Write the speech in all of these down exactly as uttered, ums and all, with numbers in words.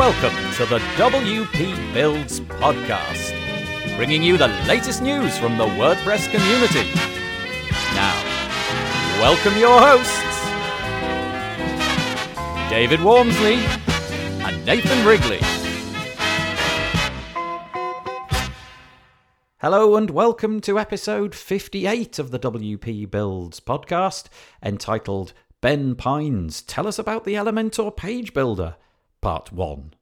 Welcome to the W P Builds podcast, bringing you the latest news from the WordPress community. Now, welcome your hosts, David Wormsley and Nathan Wrigley. Hello and welcome to episode fifty-eight of the W P Builds podcast, entitled Ben Pines, Tell Us About the Elementor Page Builder, Part one.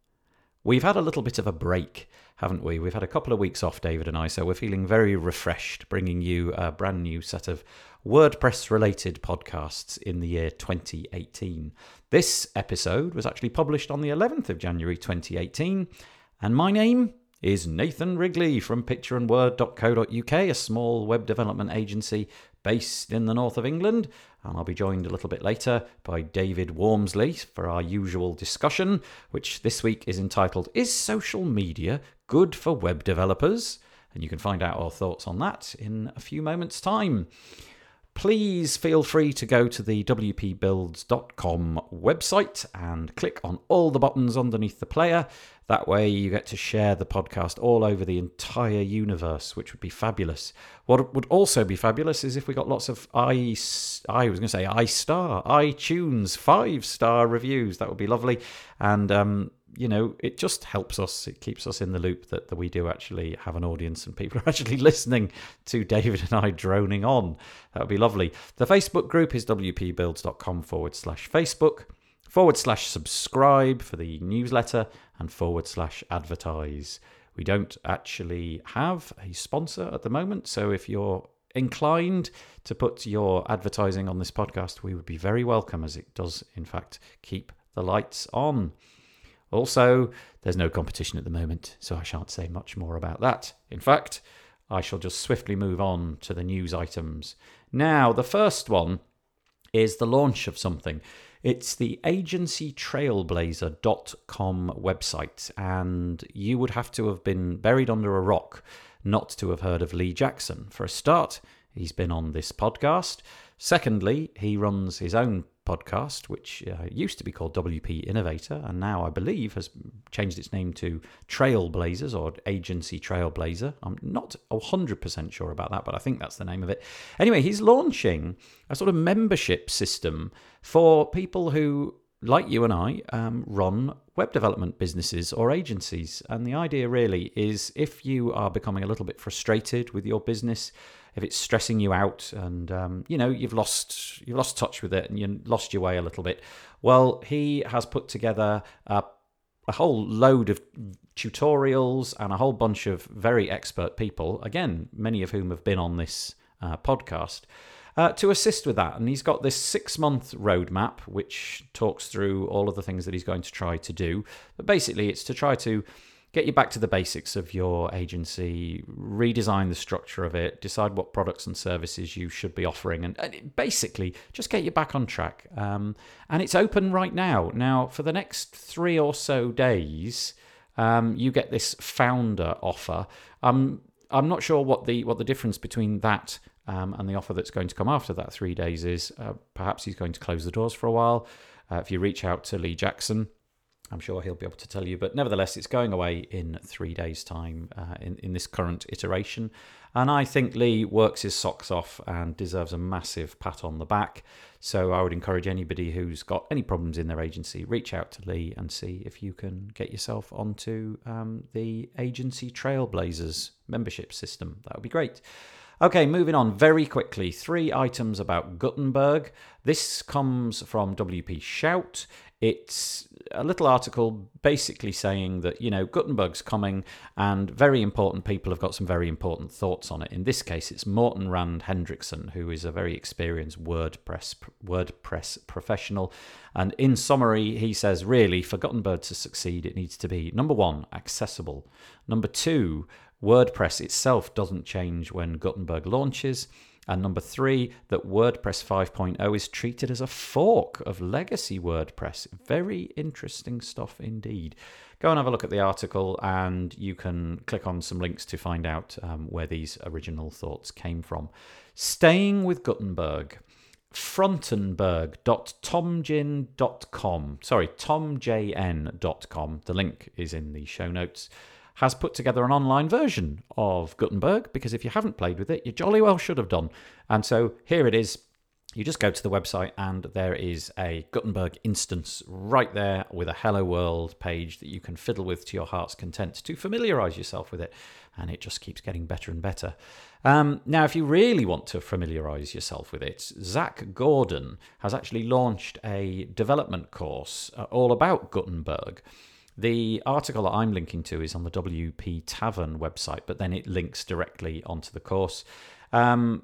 We've had a little bit of a break, haven't we? We've had a couple of weeks off, David and I, so we're feeling very refreshed, bringing you a brand new set of WordPress-related podcasts in the year twenty eighteen. This episode was actually published on the eleventh of January twenty eighteen, and my name is Nathan Wrigley from picture and word dot co dot U K, a small web development agency based in the north of England, and I'll be joined a little bit later by David Wormsley for our usual discussion, which this week is entitled, Is Social Media Good for Web Developers? And you can find out our thoughts on that in a few moments' time. Please feel free to go to the W P builds dot com website and click on all the buttons underneath the player. That way you get to share the podcast all over the entire universe, which would be fabulous. What would also be fabulous is if we got lots of I, I was going to say I-star, iTunes five-star reviews. That would be lovely. And, um, you know, it just helps us. It keeps us in the loop that, that we do actually have an audience and people are actually listening to David and I droning on. That would be lovely. The Facebook group is W P builds dot com forward slash Facebook, forward slash subscribe for the newsletter, and forward slash advertise. We don't actually have a sponsor at the moment, so if you're inclined to put your advertising on this podcast, we would be very welcome, as it does, in fact, keep the lights on. Also, there's no competition at the moment, so I shan't say much more about that. In fact, I shall just swiftly move on to the news items. Now, the first one is the launch of something. It's the agency trailblazer dot com website, and you would have to have been buried under a rock not to have heard of Lee Jackson. For a start, he's been on this podcast. Secondly, he runs his own podcast, which uh, used to be called W P Innovator, and now I believe has changed its name to Trailblazers or Agency Trailblazer. I'm not one hundred percent sure about that, but I think that's the name of it. Anyway, he's launching a sort of membership system for people who, like you and I, um, run web development businesses or agencies. And the idea really is, if you are becoming a little bit frustrated with your business, if it's stressing you out and, um, you know, you've lost you've lost touch with it and you lost your way a little bit, well, he has put together a, a whole load of tutorials and a whole bunch of very expert people, again, many of whom have been on this uh, podcast, uh, to assist with that. And he's got this six-month roadmap, which talks through all of the things that he's going to try to do. But basically, it's to try to get you back to the basics of your agency, redesign the structure of it, decide what products and services you should be offering, and, and basically just get you back on track. Um, and it's open right now. Now, for the next three or so days, um, you get this founder offer. Um, I'm not sure what the what the difference between that um, and the offer that's going to come after that three days is. Uh, perhaps he's going to close the doors for a while. Uh, if you reach out to Lee Jackson, I'm sure he'll be able to tell you, but nevertheless, it's going away in three days' time uh, in, in this current iteration. And I think Lee works his socks off and deserves a massive pat on the back. So I would encourage anybody who's got any problems in their agency, reach out to Lee and see if you can get yourself onto um, the Agency Trailblazers membership system. That would be great. Okay, moving on very quickly. Three items about Gutenberg. This comes from W P Shout. It's a little article basically saying that, you know, Gutenberg's coming and very important people have got some very important thoughts on it. In this case, it's Morten Rand-Hendrickson, who is a very experienced WordPress WordPress professional. And in summary, he says, really, for Gutenberg to succeed, it needs to be, number one, accessible. Number two, WordPress itself doesn't change when Gutenberg launches. And number three, that WordPress five point oh is treated as a fork of legacy WordPress. Very interesting stuff indeed. Go and have a look at the article, and you can click on some links to find out um, where these original thoughts came from. Staying with Gutenberg, frontenberg dot tomjn dot com, sorry, tomjn dot com, the link is in the show notes, has put together an online version of Gutenberg, because if you haven't played with it, you jolly well should have done. And so here it is. You just go to the website and there is a Gutenberg instance right there with a Hello World page that you can fiddle with to your heart's content to familiarize yourself with it. And it just keeps getting better and better. Um, now, if you really want to familiarize yourself with it, Zach Gordon has actually launched a development course uh, all about Gutenberg. The article that I'm linking to is on the W P Tavern website, but then it links directly onto the course. Um,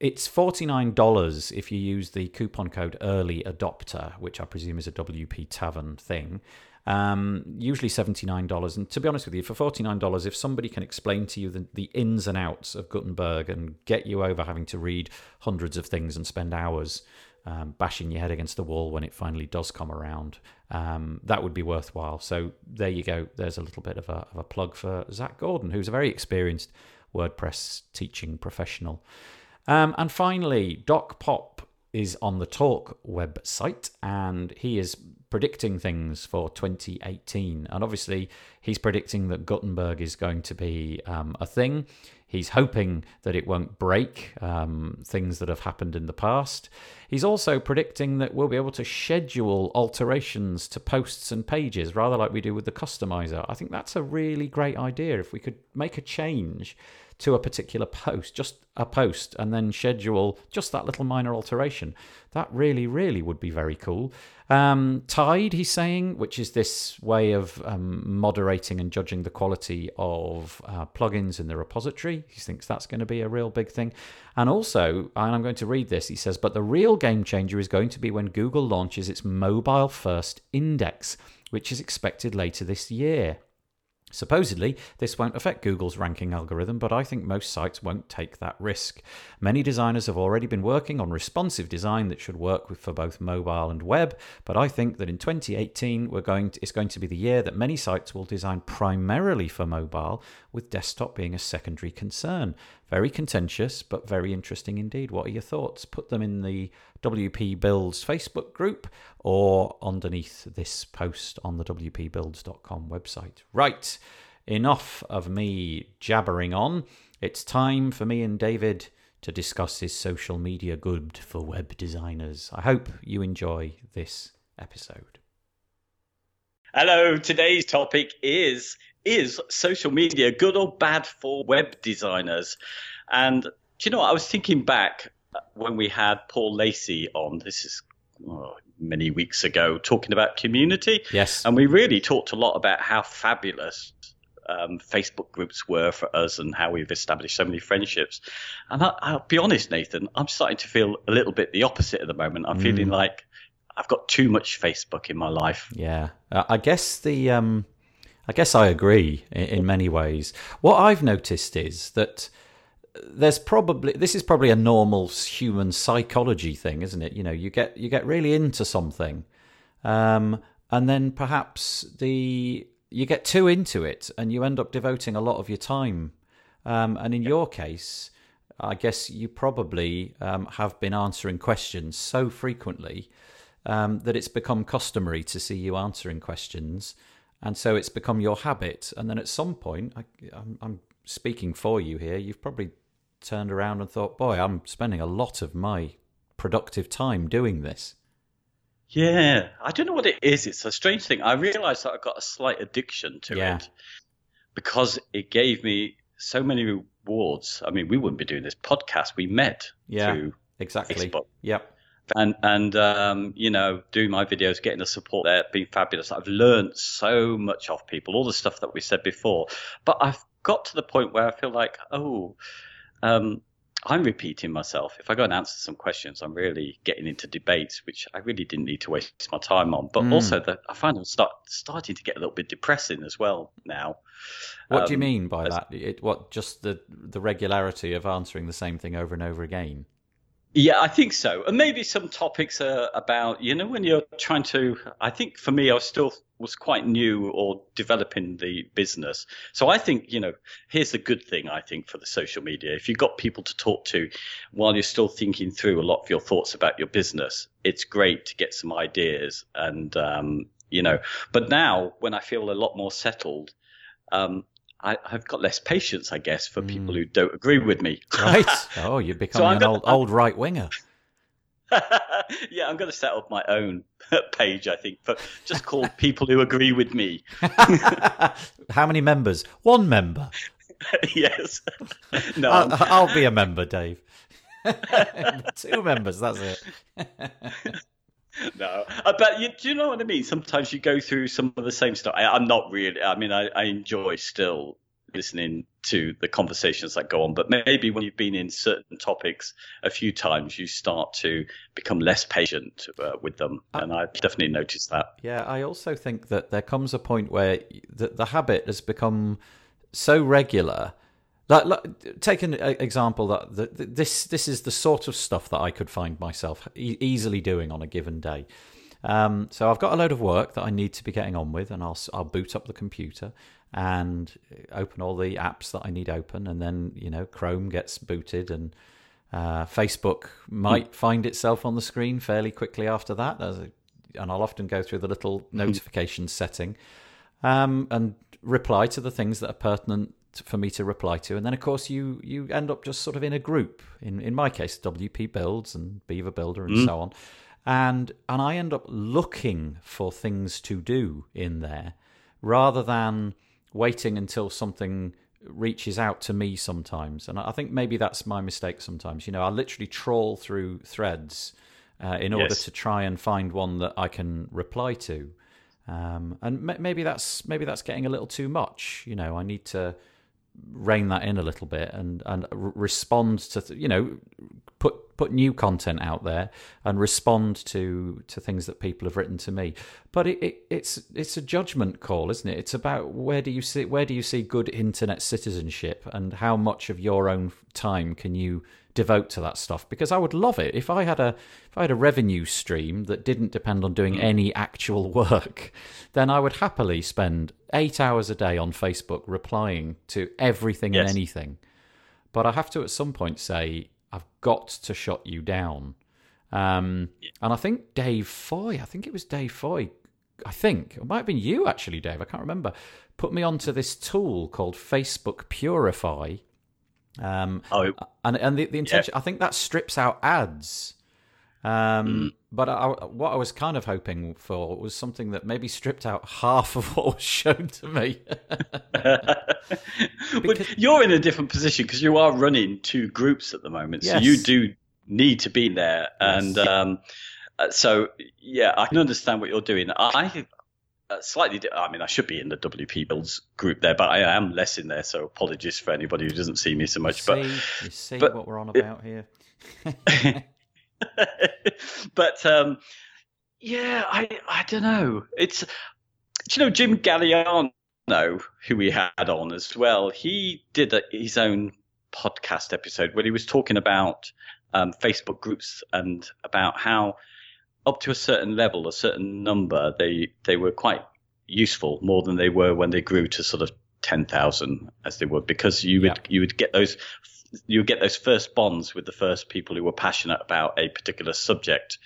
It's forty-nine dollars if you use the coupon code EARLYADOPTER, which I presume is a W P Tavern thing. Um, usually seventy-nine dollars. And to be honest with you, for forty-nine dollars, if somebody can explain to you the, the ins and outs of Gutenberg and get you over having to read hundreds of things and spend hours um, bashing your head against the wall when it finally does come around, um, that would be worthwhile. So there you go. There's a little bit of a, of a plug for Zach Gordon, who's a very experienced WordPress teaching professional. Um, and finally, Doc Pop is on the Talk website, and he is predicting things for twenty eighteen. And obviously, he's predicting that Gutenberg is going to be um, a thing. He's hoping that it won't break um, things that have happened in the past. He's also predicting that we'll be able to schedule alterations to posts and pages, rather like we do with the customizer. I think that's a really great idea. If we could make a change to a particular post, just a post, and then schedule just that little minor alteration. That really, really would be very cool. Um, Tide, he's saying, which is this way of um, moderating and judging the quality of uh, plugins in the repository. He thinks that's going to be a real big thing. And also, and I'm going to read this, he says, but the real game changer is going to be when Google launches its mobile-first index, which is expected later this year. Supposedly, this won't affect Google's ranking algorithm, but I think most sites won't take that risk. Many designers have already been working on responsive design that should work with, for both mobile and web, but I think that in twenty eighteen, we're going to, it's going to be the year that many sites will design primarily for mobile, with desktop being a secondary concern. Very contentious, but very interesting indeed. What are your thoughts? Put them in the W P Builds Facebook group or underneath this post on the W P builds dot com website. Right, enough of me jabbering on. It's time for me and David to discuss his social media good for web designers. I hope you enjoy this episode. Hello, today's topic is... Is social media good or bad for web designers? And do you know what? I was thinking back when we had Paul Lacey on, this is oh, many weeks ago, talking about community. Yes. And we really talked a lot about how fabulous um, Facebook groups were for us and how we've established so many friendships. And I, I'll be honest, Nathan, I'm starting to feel a little bit the opposite at the moment. I'm mm. feeling like I've got too much Facebook in my life. Yeah. Uh, I guess the... Um... I guess I agree in many ways. What I've noticed is that there's probably, this is probably a normal human psychology thing, isn't it? You know, you get you get really into something, um, and then perhaps the you get too into it, and you end up devoting a lot of your time. Um, and in yep. your case, I guess you probably um, have been answering questions so frequently um, that it's become customary to see you answering questions. And so it's become your habit. And then at some point, I, I'm, I'm speaking for you here, you've probably turned around and thought, boy, I'm spending a lot of my productive time doing this. Yeah, I don't know what it is. It's a strange thing. I realised that I got a slight addiction to yeah. it because it gave me so many rewards. I mean, we wouldn't be doing this podcast. We met yeah, through exactly. Facebook. Yep. And, and um, you know, doing my videos, getting the support there, being fabulous. I've learned so much off people, all the stuff that we said before. But I've got to the point where I feel like, oh, um, I'm repeating myself. If I go and answer some questions, I'm really getting into debates, which I really didn't need to waste my time on. But mm. also, the, I find I'm start, starting to get a little bit depressing as well now. What um, do you mean by as, that? It, what, just the, the regularity of answering the same thing over and over again? Yeah, I think so. And maybe some topics are about, you know, when you're trying to, I think for me, I was still was quite new or developing the business. So I think, you know, here's the good thing, I think, for the social media. If you've got people to talk to while you're still thinking through a lot of your thoughts about your business, it's great to get some ideas. And, um, you know, but now when I feel a lot more settled, um, I, I've got less patience, I guess, for people mm. who don't agree with me. Right. Oh, you're becoming so an gonna, old, old right winger. Yeah, I'm going to set up my own page, I think, but just called People Who Agree With Me. How many members? One member. Yes. No. I'll, I'll be a member, Dave. Two members, that's it. No, but you, do you know what I mean? Sometimes you go through some of the same stuff. I, I'm not really, I mean, I, I enjoy still listening to the conversations that go on, but maybe when you've been in certain topics a few times, you start to become less patient uh, with them. And I've definitely noticed that. Yeah, I also think that there comes a point where the, the habit has become so regular. Like, like, take an example that the, the, this this is the sort of stuff that I could find myself e- easily doing on a given day. Um, so I've got a load of work that I need to be getting on with, and I'll I'll boot up the computer and open all the apps that I need open, and then you know Chrome gets booted, and uh, Facebook might mm. find itself on the screen fairly quickly after that. There's a, and I'll often go through the little mm. notification setting um, and reply to the things that are pertinent for me to reply to. And then of course you you end up just sort of in a group, in in my case W P Builds and Beaver Builder and mm. so on, and and I end up looking for things to do in there rather than waiting until something reaches out to me sometimes. And I think maybe that's my mistake sometimes. You know, I literally trawl through threads uh, in order yes. to try and find one that I can reply to, um, and m- maybe that's maybe that's getting a little too much. You know, I need to rein that in a little bit and and respond to th- you know put put new content out there and respond to to things that people have written to me. But it, it it's it's a judgment call, isn't it? It's about where do you see where do you see good internet citizenship, and how much of your own time can you devote to that stuff? Because I would love it if I had a if I had a revenue stream that didn't depend on doing any actual work, then I would happily spend eight hours a day on Facebook replying to everything yes. and anything. But I have to at some point say, I've got to shut you down. Um, yeah. And I think Dave Foy, I think it was Dave Foy, I think, it might have been you actually, Dave, I can't remember, put me onto this tool called Facebook Purify. Um, oh, and and the, the intention, yeah. I think that strips out ads. Um, mm. But I, what I was kind of hoping for was something that maybe stripped out half of what was shown to me. Because, you're in a different position because you are running two groups at the moment, yes. so you do need to be there. And yes. um, so, yeah, I can understand what you're doing. I. Uh, slightly, I mean, I should be in the W P Builds group there, but I am less in there. So apologies for anybody who doesn't see me so much. You but see, you see but, what we're on about here. But um, yeah, I I don't know. It's do you know Jim Galliano, who we had on as well. He did a, his own podcast episode where he was talking about um, Facebook groups and about how. Up to a certain level, a certain number, they they were quite useful, more than they were when they grew to sort of ten thousand, as they were, because you would yeah. you would get those you would get those first bonds with the first people who were passionate about a particular subject,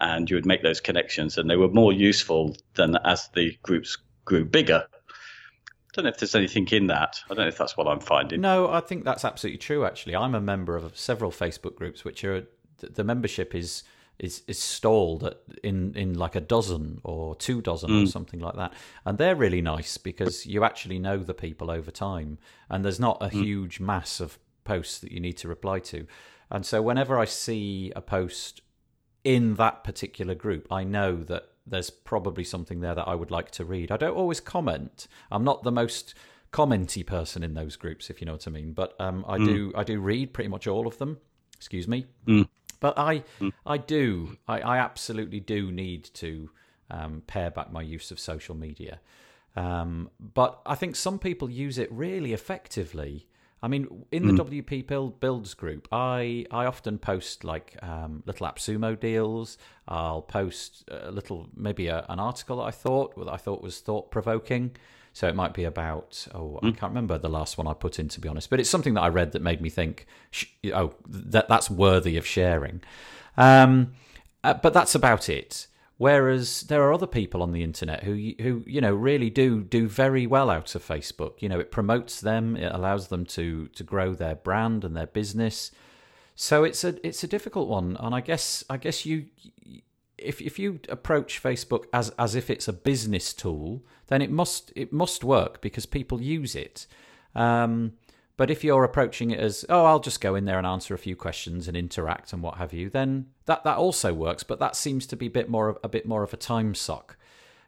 and you would make those connections, and they were more useful than as the groups grew bigger. I don't know if there's anything in that. I don't know if that's what I'm finding. No, I think that's absolutely true. Actually, I'm a member of several Facebook groups, which are the membership is. is is stalled at, in in like a dozen or two dozen mm. or something like that, and they're really nice because you actually know the people over time, and there's not a mm. huge mass of posts that you need to reply to. And so whenever I see a post in that particular group, I know that there's probably something there that I would like to read. I don't always comment. I'm not the most commenty person in those groups, if you know what I mean, but um I mm. do I do read pretty much all of them, excuse me mm. But I, I do, I, I absolutely do need to um, pare back my use of social media. Um, but I think some people use it really effectively. I mean, in the mm. W P build, Builds group, I, I often post like um, little AppSumo deals. I'll post a little, maybe a, an article that I thought that I thought was thought-provoking. So it might be about, oh, mm. I can't remember the last one I put in, to be honest. But it's something that I read that made me think, oh, that that's worthy of sharing. Um, uh, but that's about it. Whereas there are other people on the internet who, who you know, really do do very well out of Facebook. You know, it promotes them, it allows them to to grow their brand and their business. So it's a it's a difficult one, and I guess I guess you if if you approach Facebook as as if it's a business tool, then it must it must work because people use it. Um, But if you're approaching it as, oh, I'll just go in there and answer a few questions and interact and what have you, then that, that also works. But that seems to be a bit more of a bit more of a time suck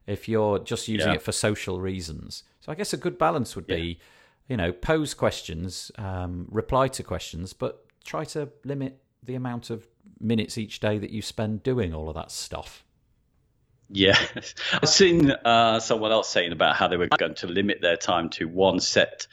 if you're just using yeah. it for social reasons. So I guess a good balance would yeah. be, you know, pose questions, um, reply to questions, but try to limit the amount of minutes each day that you spend doing all of that stuff. Yeah, I've seen uh, someone else saying about how they were going to limit their time to one set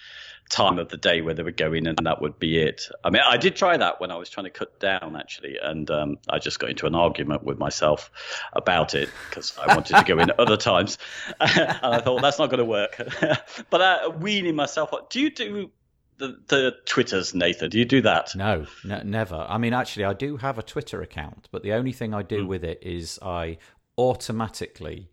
time of the day where they would go in and that would be it. I mean, I did try that when I was trying to cut down, actually, and um, I just got into an argument with myself about it because I wanted to go in other times, and I thought that's not going to work. But uh, weaning myself up. Do you do the, the Twitters, Nathan? Do you do that? No, n- never. I mean, actually, I do have a Twitter account, but the only thing I do mm. with it is I automatically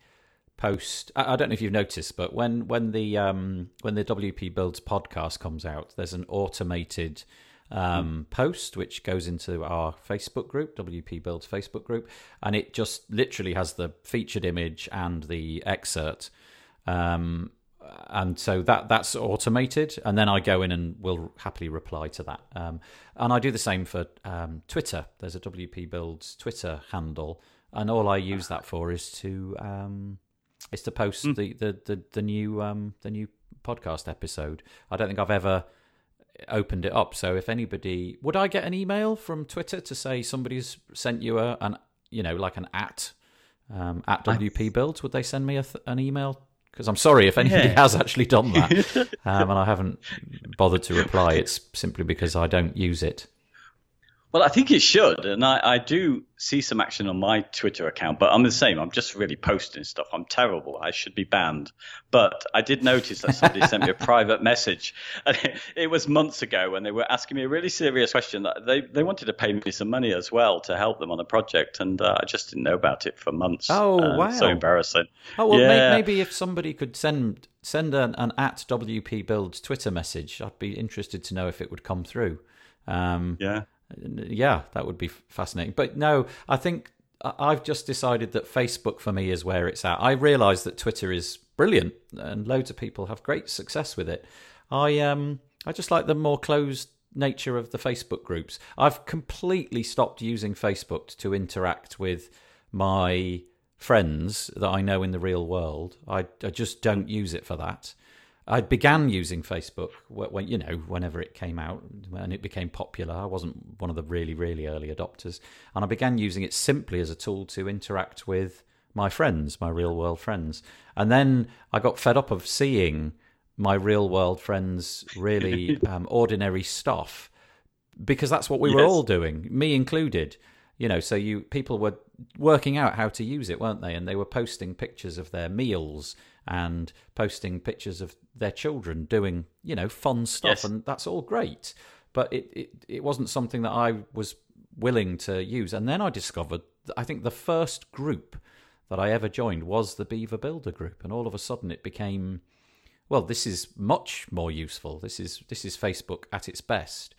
post. I don't know if you've noticed, but when when the um, when the W P Builds podcast comes out, there's an automated um, mm. post which goes into our Facebook group, W P Builds Facebook group, and it just literally has the featured image and the excerpt, um, and so that that's automated. And then I go in and will happily reply to that. Um, and I do the same for um, Twitter. There's a W P Builds Twitter handle, and all I use that for is to um, It's to post mm. the, the, the, the new um the new podcast episode. I don't think I've ever opened it up. So if anybody, would I get an email from Twitter to say somebody's sent you a an you know like an at um at W P Builds? Would they send me a th- an email? Because I'm sorry if anybody yeah. has actually done that, um, and I haven't bothered to reply. It's simply because I don't use it. Well, I think it should, and I, I do see some action on my Twitter account, but I'm the same. I'm just really posting stuff. I'm terrible. I should be banned. But I did notice that somebody sent me a private message, and it, it was months ago, and they were asking me a really serious question. They they wanted to pay me some money as well to help them on a project, and uh, I just didn't know about it for months. Oh, uh, wow. So embarrassing. Oh, well, yeah. may, maybe if somebody could send send an, an at W P Builds Twitter message, I'd be interested to know if it would come through. Um, yeah. Yeah, that would be fascinating. But no, I think I've just decided that Facebook for me is where it's at. I realise that Twitter is brilliant and loads of people have great success with it. I um, I just like the more closed nature of the Facebook groups. I've completely stopped using Facebook to interact with my friends that I know in the real world. I, I just don't use it for that. I began using Facebook when, you know, whenever it came out and it became popular. I wasn't one of the really, really early adopters. And I began using it simply as a tool to interact with my friends, my real world friends. And then I got fed up of seeing my real world friends, really um, ordinary stuff, because that's what we yes. were all doing, me included. You know, so you people were working out how to use it, weren't they? And they were posting pictures of their meals and posting pictures of their children doing, you know, fun stuff. Yes. And that's all great. But it, it, it wasn't something that I was willing to use. And then I discovered, I think the first group that I ever joined was the Beaver Builder group. And all of a sudden it became, well, this is much more useful. This is, this is Facebook at its best.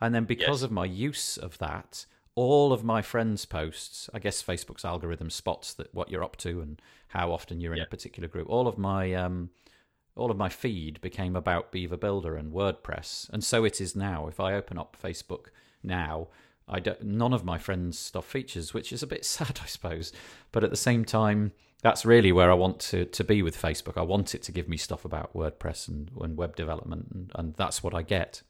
And then because yes. of my use of that, all of my friends' posts, I guess Facebook's algorithm spots that what you're up to and how often you're in yeah. a particular group. All of my um, all of my feed became about Beaver Builder and WordPress, and so it is now. If I open up Facebook now, I don't, none of my friends' stuff features, which is a bit sad, I suppose. But at the same time, that's really where I want to, to be with Facebook. I want it to give me stuff about WordPress and, and web development, and, and that's what I get.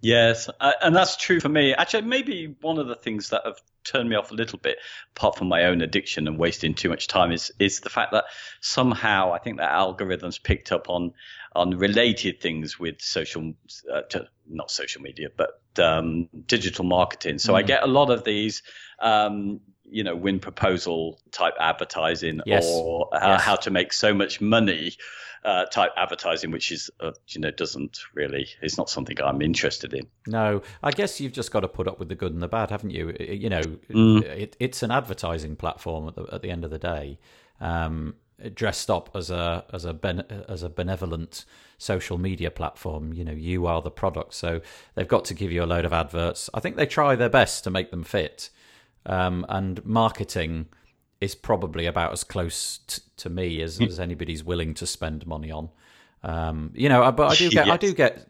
Yes, and that's true for me. Actually, maybe one of the things that have turned me off a little bit, apart from my own addiction and wasting too much time, is is the fact that somehow I think that algorithms picked up on on related things with social uh, to not social media, but um, digital marketing. So mm. I get a lot of these, um, you know, win proposal type advertising, yes. or uh, yes. how to make so much money uh, type advertising, which is, uh, you know, doesn't really, it's not something I'm interested in. No, I guess you've just got to put up with the good and the bad, haven't you? You know, mm. it, it's an advertising platform at the, at the end of the day. Um, dressed up as a as a ben, as a benevolent social media platform, you know, you are the product, so they've got to give you a load of adverts. I think they try their best to make them fit, um, and marketing is probably about as close t- to me as, as anybody's willing to spend money on. Um, you know, but I do get yes. I do get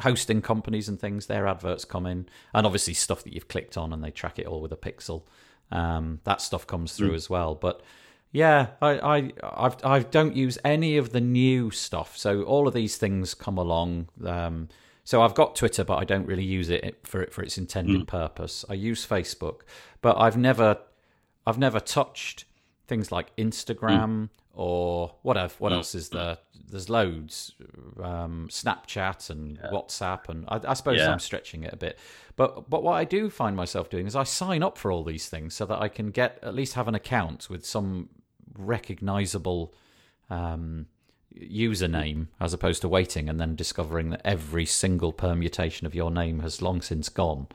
hosting companies and things, their adverts come in, and obviously stuff that you've clicked on, and they track it all with a pixel. Um, that stuff comes through mm. as well, but. Yeah, I I I've, I don't use any of the new stuff. So all of these things come along. Um, so I've got Twitter, but I don't really use it for it for its intended mm. purpose. I use Facebook, but I've never I've never touched things like Instagram mm. or what else, what mm. else is there? There's loads, um, Snapchat and yeah. WhatsApp, and I, I suppose yeah. I'm stretching it a bit. But but what I do find myself doing is I sign up for all these things so that I can get at least have an account with some recognizable um, username, as opposed to waiting and then discovering that every single permutation of your name has long since gone.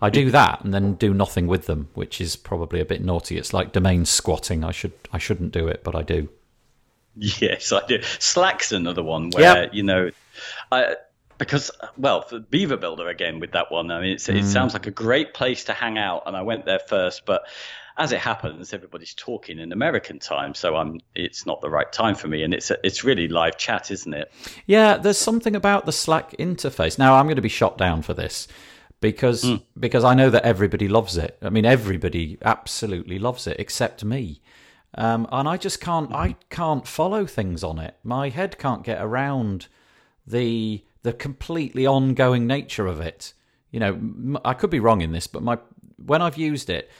I do that and then do nothing with them, which is probably a bit naughty. It's like domain squatting. I should I shouldn't do it, but I do. Yes, I do. Slack's another one where yep. you know, I, because well, for Beaver Builder again with that one. I mean, it's, mm. it sounds like a great place to hang out, and I went there first, but. As it happens, everybody's talking in American time, so I'm. It's not the right time for me, and it's it's really live chat, isn't it? Yeah, there's something about the Slack interface. Now I'm going to be shot down for this, because mm. because I know that everybody loves it. I mean, everybody absolutely loves it except me, um, and I just can't. Mm. I can't follow things on it. My head can't get around the the completely ongoing nature of it. You know, I could be wrong in this, but my when I've used it.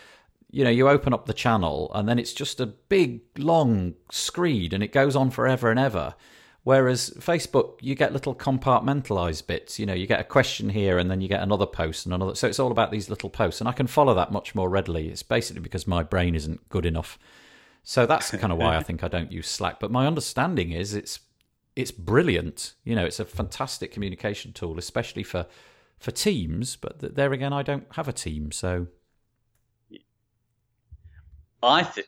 You know, you open up the channel and then it's just a big, long screed and it goes on forever and ever. Whereas Facebook, you get little compartmentalized bits. You know, you get a question here and then you get another post and another. So it's all about these little posts. And I can follow that much more readily. It's basically because my brain isn't good enough. So that's kind of why I think I don't use Slack. But my understanding is it's it's brilliant. You know, it's a fantastic communication tool, especially for, for teams. But there again, I don't have a team, so... I think,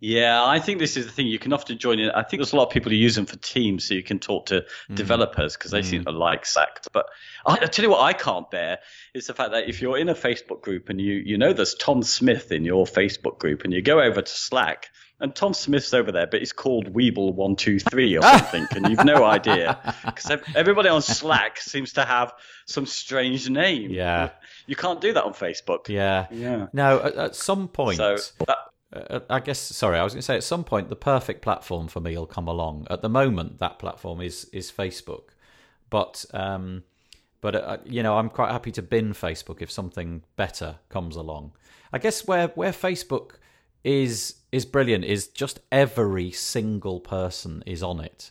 yeah, I think this is the thing. You can often join in. I think there's a lot of people who use them for teams, so you can talk to mm. developers because they mm. seem to like Slack. But I, I tell you what, I can't bear is the fact that if you're in a Facebook group and you you know there's Tom Smith in your Facebook group, and you go over to Slack. And Tom Smith's over there, but it's called Weeble one two three or something, and you've no idea. Because everybody on Slack seems to have some strange name. Yeah. You can't do that on Facebook. Yeah. Yeah. Now, at, at some point, so that, uh, I guess, sorry, I was going to say, at some point, the perfect platform for me will come along. At the moment, that platform is is Facebook. But, um, but uh, you know, I'm quite happy to bin Facebook if something better comes along. I guess where, where Facebook... is is brilliant is just every single person is on it.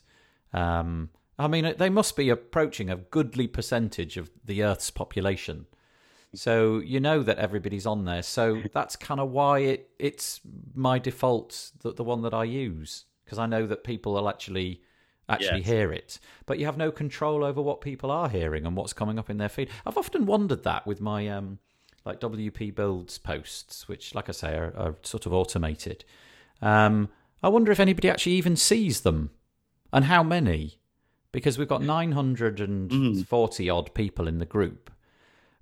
um I mean, they must be approaching a goodly percentage of the Earth's population, so you know that everybody's on there, so that's kind of why it it's my default, the, the one that I use, because I know that people will actually actually yes. hear it, but you have no control over what people are hearing and what's coming up in their feed. I've often wondered that with my um like W P Builds posts, which, like I say, are, are sort of automated. Um, I wonder if anybody actually even sees them and how many, because we've got nine hundred forty mm. odd people in the group.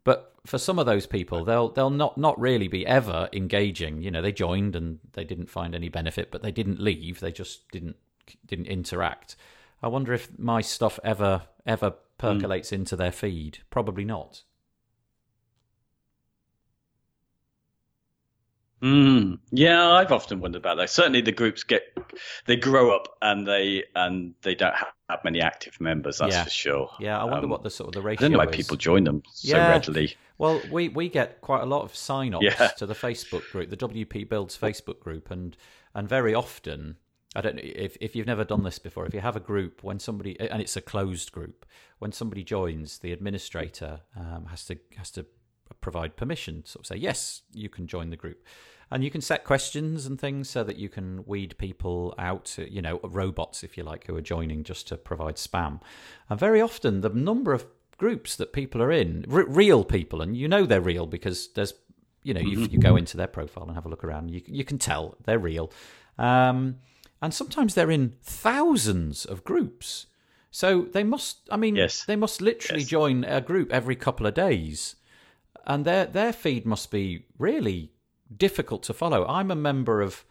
But for some of those people, they'll they'll not, not really be ever engaging. You know, they joined and they didn't find any benefit, but they didn't leave. They just didn't didn't interact. I wonder if my stuff ever ever percolates mm. into their feed. Probably not. Mm. Yeah, I've often wondered about that. Certainly, the groups get they grow up and they and they don't have many active members. That's yeah. for sure. Yeah, I wonder um, what the sort of the ratio is. I don't know why is. people join them so yeah. readily. Well, we, we get quite a lot of sign-ups yeah. to the Facebook group, the W P Builds Facebook group, and and very often I don't know if, if you've never done this before, if you have a group, when somebody, and it's a closed group, when somebody joins, the administrator um, has to has to provide permission, sort of say, yes, you can join the group. And you can set questions and things so that you can weed people out, you know, robots, if you like, who are joining just to provide spam. And very often the number of groups that people are in, r- real people, and you know they're real because there's, you know, you, you go into their profile and have a look around, you, you can tell they're real. Um, and sometimes they're in thousands of groups. So they must, I mean, yes. they must literally yes. join a group every couple of days. And their their feed must be really difficult to follow. I'm a member of,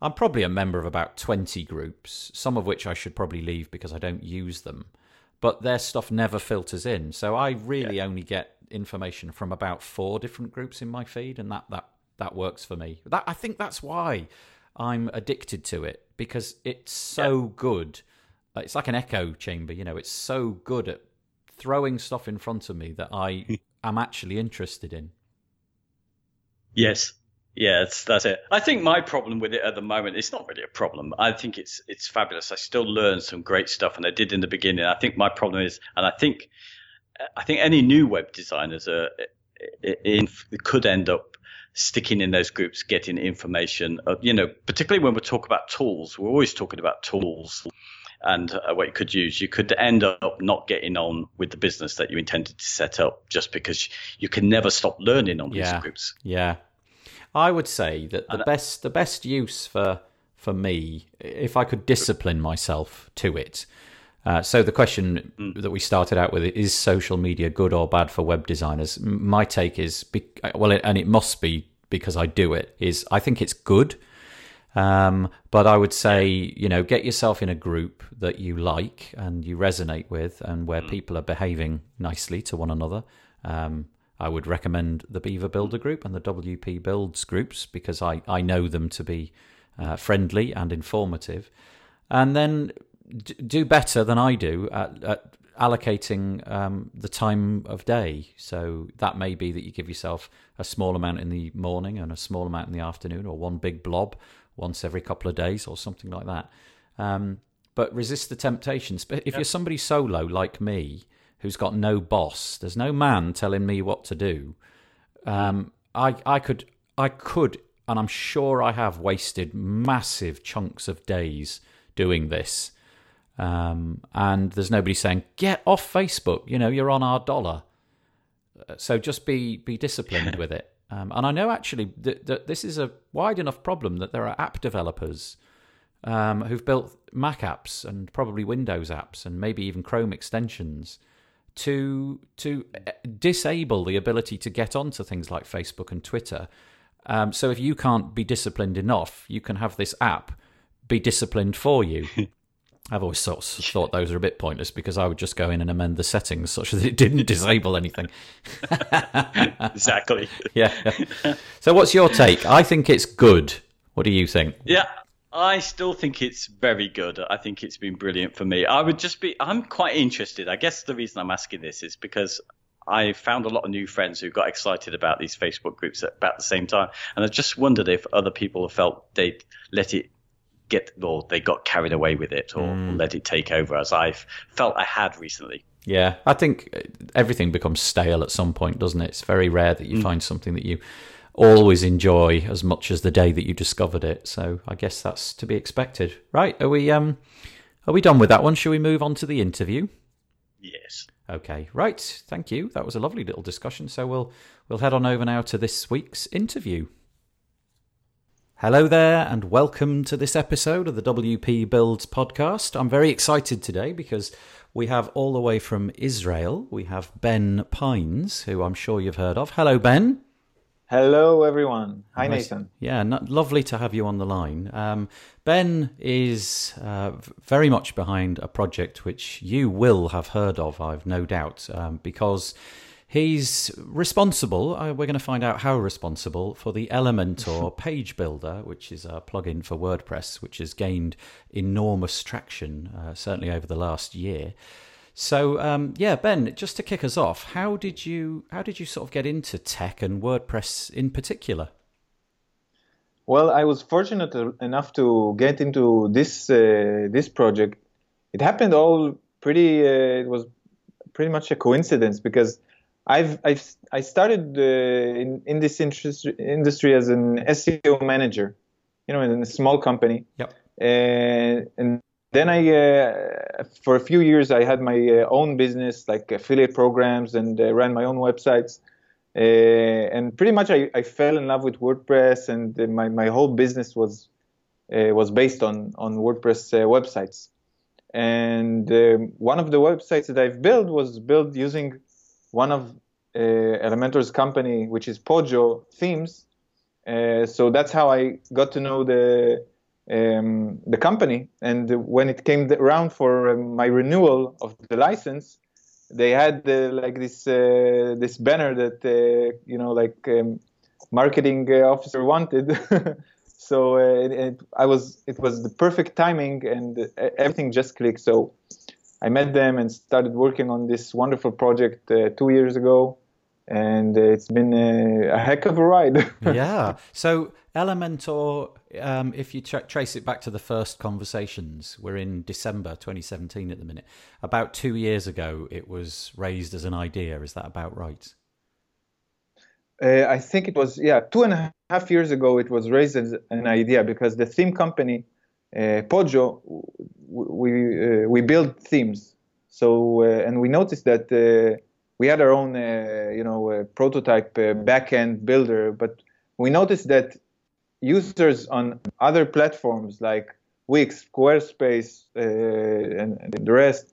I'm probably a member of about twenty groups, some of which I should probably leave because I don't use them. But their stuff never filters in. So I really yeah. only get information from about four different groups in my feed, and that that, that works for me. That I think that's why I'm addicted to it, because it's so yeah. good. It's like an echo chamber, you know, it's so good at throwing stuff in front of me that I am actually interested in. Yes. Yeah, it's, that's it. I think my problem with it at the moment, it's not really a problem. I think it's it's fabulous. I still learn some great stuff, and I did in the beginning. I think my problem is, and I think I think any new web designers are, in, could end up sticking in those groups, getting information. Of, you know, particularly when we talk about tools, we're always talking about tools and uh, what you could use. You could end up not getting on with the business that you intended to set up just because you can never stop learning on yeah. these groups. Yeah. I would say that the best the best use for for me, if I could discipline myself to it. Uh, so the question that we started out with, is social media good or bad for web designers? My take is, well, and it must be because I do it, is I think it's good. Um, but I would say, you know, get yourself in a group that you like and you resonate with and where people are behaving nicely to one another. Um I would recommend the Beaver Builder group and the W P Builds groups because I, I know them to be uh, friendly and informative. And then d- do better than I do at, at allocating um, the time of day. So that may be that you give yourself a small amount in the morning and a small amount in the afternoon, or one big blob once every couple of days or something like that. Um, but resist the temptations. But if yep. you're somebody solo like me, who's got no boss, there's no man telling me what to do. Um, I I could, I could, and I'm sure I have wasted massive chunks of days doing this. Um, and there's nobody saying, get off Facebook, you know, you're on our dollar. So just be, be disciplined with it. Um, and I know actually that, that this is a wide enough problem that there are app developers um, who've built Mac apps and probably Windows apps and maybe even Chrome extensions to to disable the ability to get onto things like Facebook and Twitter. Um, so if you can't be disciplined enough, you can have this app be disciplined for you. I've always sort of thought those are a bit pointless because I would just go in and amend the settings such that it didn't disable anything. Exactly. Yeah. So what's your take? I think it's good. What do you think? Yeah. I still think it's very good. I think it's been brilliant for me. I would just be, I'm quite interested. I guess the reason I'm asking this is because I found a lot of new friends who got excited about these Facebook groups at about the same time. And I just wondered if other people felt they'd let it get, or they got carried away with it or mm. let it take over, as I've felt I had recently. Yeah, I think everything becomes stale at some point, doesn't it? It's very rare that you mm. find something that you always enjoy as much as the day that you discovered it. So I guess that's to be expected. Right, are we um are we done with that one? Shall we move on to the interview? Yes. Okay, right, thank you. That was a lovely little discussion. So we'll we'll head on over now to this week's interview. Hello there, and welcome to this episode of the W P Builds podcast. I'm very excited today because we have all the way from Israel, we have Ben Pines, who I'm sure you've heard of. Hello, Ben. Hello, everyone. Hi, nice. Nathan. Yeah, not, lovely to have you on the line. Um, Ben is uh, very much behind a project which you will have heard of, I've no doubt, um, because he's responsible, uh, we're going to find out how responsible, for the Elementor Page Builder, which is a plugin for WordPress, which has gained enormous traction, uh, certainly over the last year. So um, yeah, Ben, just to kick us off, how did you how did you sort of get into tech and WordPress in particular? Well, I was fortunate enough to get into this uh, this project. It happened all pretty. Uh, it was pretty much a coincidence because I've I've I started uh, in in this interest, industry as an S E O manager, you know, in a small company. Yep. Uh, and then I, uh, for a few years, I had my uh, own business, like affiliate programs, and uh, ran my own websites. Uh, and pretty much I, I fell in love with WordPress, and uh, my, my whole business was uh, was based on, on WordPress uh, websites. And um, one of the websites that I've built was built using one of uh, Elementor's company, which is Pojo Themes. Uh, so that's how I got to know the um, the company. And when it came around for my renewal of the license, they had uh, like this uh, this banner that uh, you know, like um, marketing officer wanted. So uh, it, it, I was it was the perfect timing, and everything just clicked. So I met them and started working on this wonderful project uh, two years ago, and it's been a, a heck of a ride. Yeah. So Elementor, um, if you tra- trace it back to the first conversations, we're in December twenty seventeen at the minute. About two years ago, it was raised as an idea. Is that about right? Uh, I think it was, yeah, two and a half years ago, it was raised as an idea because the theme company, uh, Pojo, we uh, we build themes. So, uh, and we noticed that uh, we had our own, uh, you know, uh, prototype uh, backend builder, but we noticed that users on other platforms like Wix, Squarespace, uh, and, and the rest,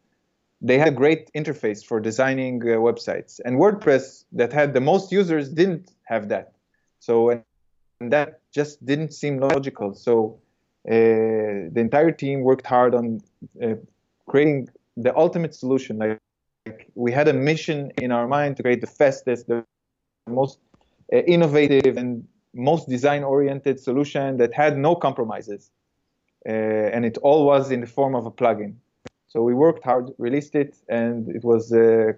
they had a great interface for designing uh, websites. And WordPress, that had the most users, didn't have that. So and that just didn't seem logical. So uh, the entire team worked hard on uh, creating the ultimate solution. Like, like we had a mission in our mind to create the fastest, the most uh, innovative, and most design-oriented solution that had no compromises, uh, and it all was in the form of a plugin. So we worked hard, released it, and it was uh,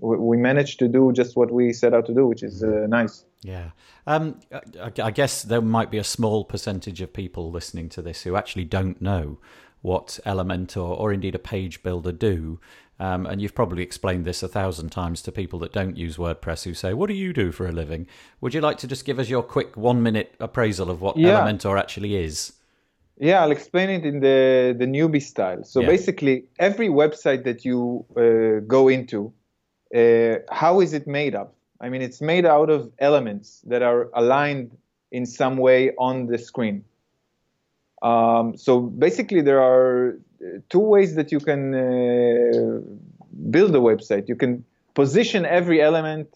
we managed to do just what we set out to do, which is uh, nice. Yeah, um, I, I guess there might be a small percentage of people listening to this who actually don't know what Elementor or indeed a page builder do. Um, and you've probably explained this a thousand times to people that don't use WordPress who say, what do you do for a living? Would you like to just give us your quick one-minute appraisal of what yeah. Elementor actually is? Yeah, I'll explain it in the, the newbie style. So yeah. basically, every website that you uh, go into, uh, how is it made up? I mean, it's made out of elements that are aligned in some way on the screen. Um, so basically, there are two ways that you can uh, build a website. You can position every element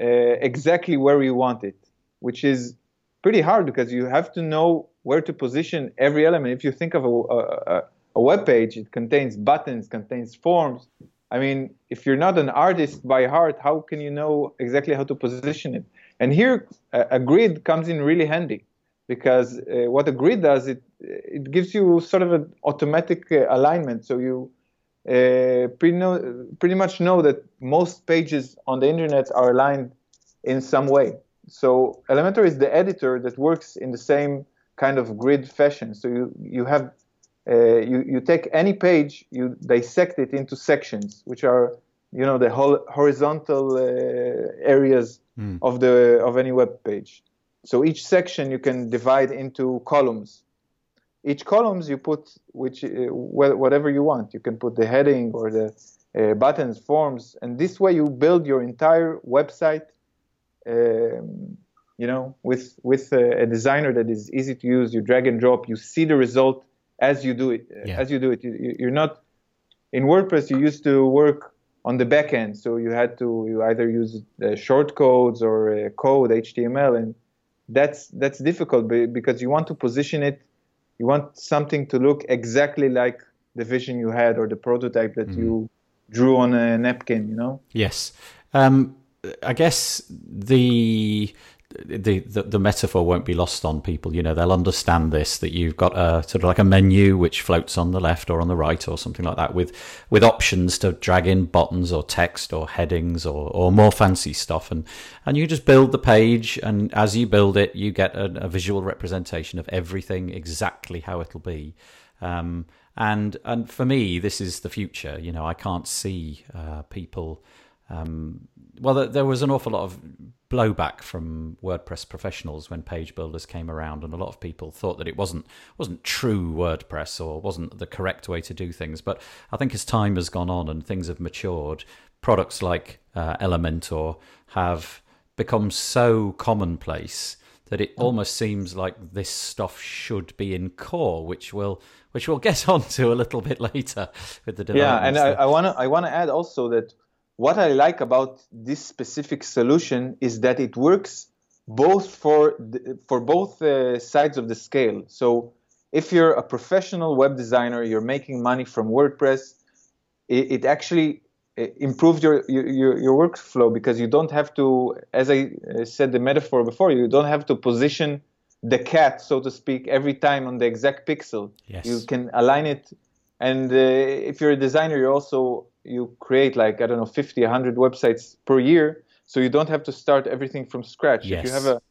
uh, exactly where you want it, which is pretty hard because you have to know where to position every element. If you think of a, a, a web page, it contains buttons, contains forms. I mean, if you're not an artist by heart, how can you know exactly how to position it? And here, a, a grid comes in really handy. Because uh, what a grid does, it it gives you sort of an automatic uh, alignment. So you uh, pretty, know, pretty much know that most pages on the internet are aligned in some way. So Elementor is the editor that works in the same kind of grid fashion. So you you have uh, you you take any page, you dissect it into sections, which are you know the whole horizontal uh, areas mm. of the of any web page. So each section you can divide into columns. Each columns you put which uh, whatever you want. You can put the heading or the uh, buttons, forms, and this way you build your entire website. Um, you know, with with a, a designer that is easy to use. You drag and drop. You see the result as you do it. Yeah. As you do it, you, you're not in WordPress. You used to work on the back end, so you had to you either use uh, short codes or uh, code H T M L and That's that's difficult because you want to position it. You want something to look exactly like the vision you had or the prototype that mm. you drew on a napkin, you know? Yes. Um, I guess the the, the the metaphor won't be lost on people. You know, they'll understand this, that you've got a sort of like a menu which floats on the left or on the right or something like that, with with options to drag in buttons or text or headings or, or more fancy stuff, and and you just build the page, and as you build it you get a, a visual representation of everything exactly how it'll be. Um, and and for me, this is the future. You know, I can't see uh, people. Um, well, there was an awful lot of blowback from WordPress professionals when page builders came around, and a lot of people thought that it wasn't wasn't true WordPress or wasn't the correct way to do things. But I think as time has gone on and things have matured, products like uh, Elementor have become so commonplace that it almost seems like this stuff should be in core, which will which we'll get onto a little bit later with the development. Yeah, and I want to I want to add also that what I like about this specific solution is that it works both for the, for both uh, sides of the scale. So if you're a professional web designer, you're making money from WordPress, it, it actually improves your, your your workflow, because you don't have to, as I said the metaphor before, you don't have to position the cat, so to speak, every time on the exact pixel. Yes. You can align it, and uh, if you're a designer, you also you create like I don't know fifty, one hundred websites per year, so you don't have to start everything from scratch. Yes. If you have a,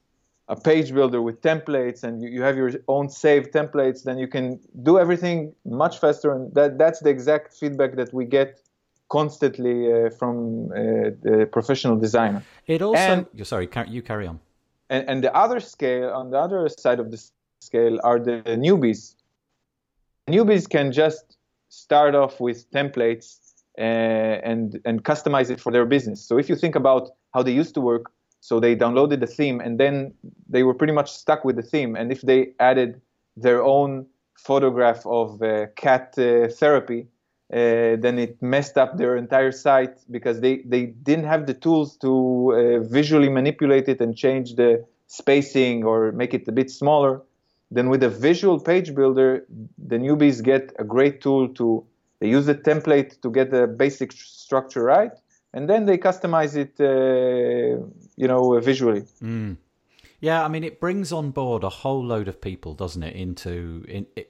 a page builder with templates and you, you have your own saved templates, then you can do everything much faster, and that that's the exact feedback that we get constantly uh, from uh, the professional designer. It also, and, sorry, you carry on. And, and the other scale, on the other side of the scale, are the newbies. Newbies can just start off with templates uh, and and customize it for their business. So if you think about how they used to work, so they downloaded the theme and then they were pretty much stuck with the theme. And if they added their own photograph of uh, cat uh, therapy, Uh, then it messed up their entire site, because they, they didn't have the tools to uh, visually manipulate it and change the spacing or make it a bit smaller. Then with a visual page builder, the newbies get a great tool to, they use the template to get the basic structure right, and then they customize it, uh, you know, visually. Mm. Yeah, I mean, it brings on board a whole load of people, doesn't it? Into in, it,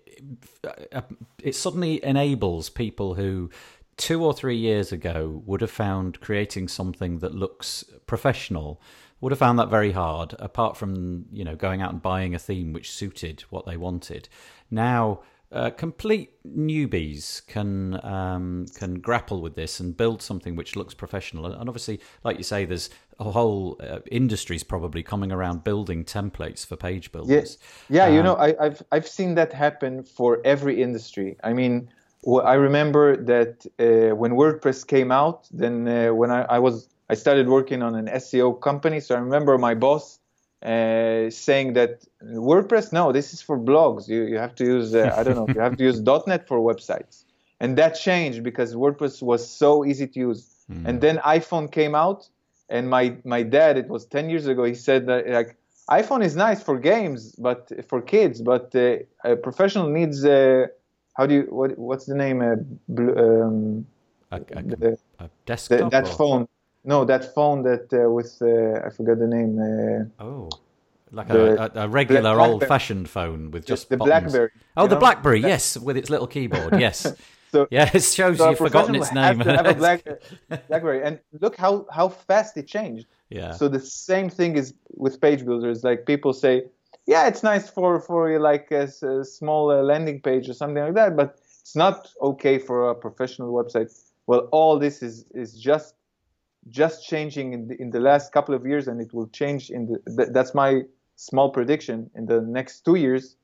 it suddenly enables people who two or three years ago would have found creating something that looks professional, would have found that very hard, apart from, you know, going out and buying a theme which suited what they wanted. Now, uh, complete newbies can um, can grapple with this and build something which looks professional. And obviously, like you say, there's a whole uh, industries probably coming around building templates for page builders. Yeah, yeah um, you know, I, I've I've seen that happen for every industry. I mean, I remember that uh, when WordPress came out, then uh, when I, I was I started working on an S E O company, so I remember my boss uh, saying that WordPress, no, this is for blogs. You you have to use uh, I don't know, you have to use dot net for websites, and that changed because WordPress was so easy to use. Mm. And then iPhone came out. And my, my dad, it was ten years ago, he said that, like, iPhone is nice for games, but for kids, but uh, a professional needs, uh, how do you, what what's the name? Uh, um, a, a, a desktop? The, that or? phone. No, that phone that uh, with, uh, I forgot the name. Uh, oh, like the, a, a regular old-fashioned phone with just the buttons. BlackBerry. Oh, the know? BlackBerry, Black- yes, with its little keyboard, yes. So, yeah, it shows so you've forgotten its name. Have to have a Black, BlackBerry, and look how, how fast it changed. Yeah. So the same thing is with page builders. Like, people say, yeah, it's nice for for like a, a small uh, landing page or something like that, but it's not okay for a professional website. Well, all this is is just just changing in the, in the last couple of years, and it will change in the. Th- that's my small prediction in the next two years.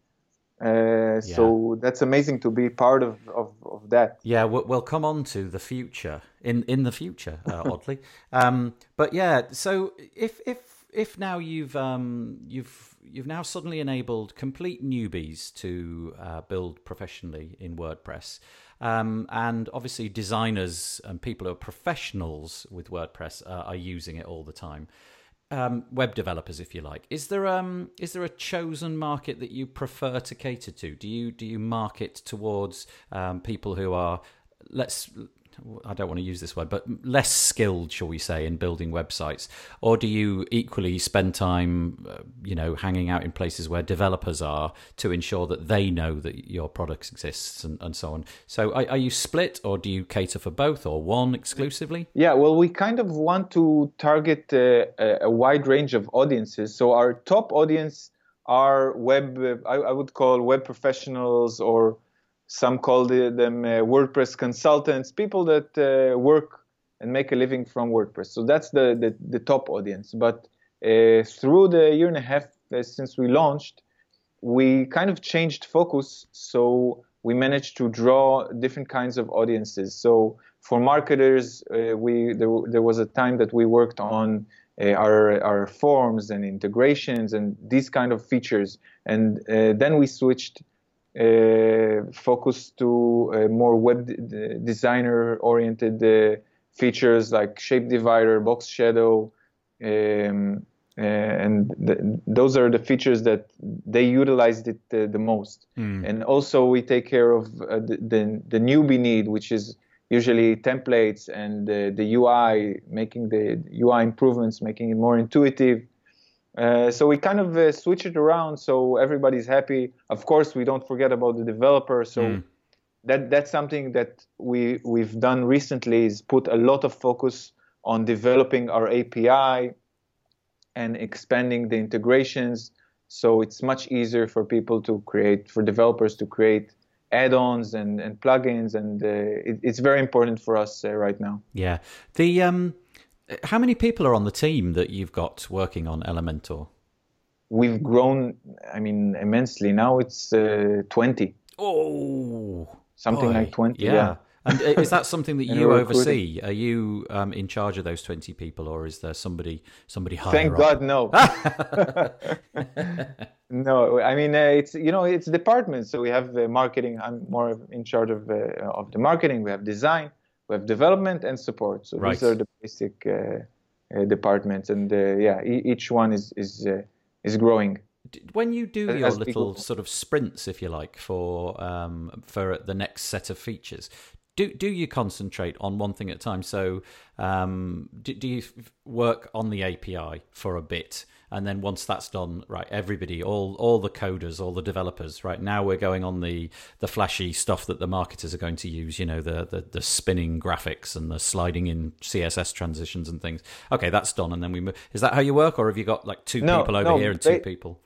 Uh, yeah. So that's amazing to be part of, of, of that. Yeah, we'll, we'll come on to the future in in the future, uh, oddly. um, but yeah, so if if if now you've um, you've you've now suddenly enabled complete newbies to uh, build professionally in WordPress, um, and obviously designers and people who are professionals with WordPress uh, are using it all the time. Um, web developers, if you like, is there um is there a chosen market that you prefer to cater to? Do you do you market towards um, people who are, let's I don't want to use this word, but less skilled, shall we say, in building websites? Or do you equally spend time, uh, you know, hanging out in places where developers are to ensure that they know that your product exists and, and so on? So are, are you split, or do you cater for both or one exclusively? Yeah, well, we kind of want to target uh, a wide range of audiences. So our top audience are web, uh, I, I would call web professionals, or some call them uh, WordPress consultants, people that uh, work and make a living from WordPress. So that's the, the, the top audience. But uh, through the year and a half uh, since we launched, we kind of changed focus. So we managed to draw different kinds of audiences. So for marketers, uh, we there, there was a time that we worked on uh, our, our forms and integrations and these kind of features. And uh, then we switched Uh, focus to uh, more web d- designer-oriented uh, features like shape divider, box shadow, um, and th- those are the features that they utilized it uh, the most. Mm. And also we take care of uh, the, the the newbie need, which is usually templates and uh, the U I, making the U I improvements, making it more intuitive. Uh, so we kind of uh, switch it around so everybody's happy. Of course, we don't forget about the developer. So mm. that that's something that we, we've done recently, is put a lot of focus on developing our A P I and expanding the integrations. So it's much easier for people to create, for developers to create add-ons and, and plugins. And uh, it, it's very important for us uh, right now. Yeah. The... Um... How many people are on the team that you've got working on Elementor? We've grown, I mean, immensely. Now it's uh, twenty. Oh, something boy. like twenty. Yeah. yeah. And is that something that you oversee? Recruiting. Are you um, in charge of those twenty people, or is there somebody somebody higher? Thank up? God, no. No, I mean, uh, it's you know, it's departments. So we have uh, marketing. I'm more in charge of uh, of the marketing. We have design. We have development and support. So right. these are the basic uh, uh, departments. And uh, yeah, e- each one is is uh, is growing. When you do as, your as little people. sort of sprints, if you like, for um, for the next set of features, do do you concentrate on one thing at a time? So um, do, do you work on the A P I for a bit? And then once that's done, right, everybody, all all the coders, all the developers, right, now we're going on the, the flashy stuff that the marketers are going to use, you know, the, the, the spinning graphics and the sliding in C S S transitions and things. Okay, that's done. And then we move. Is that how you work? Or have you got like two no, people over no, here and two they, people?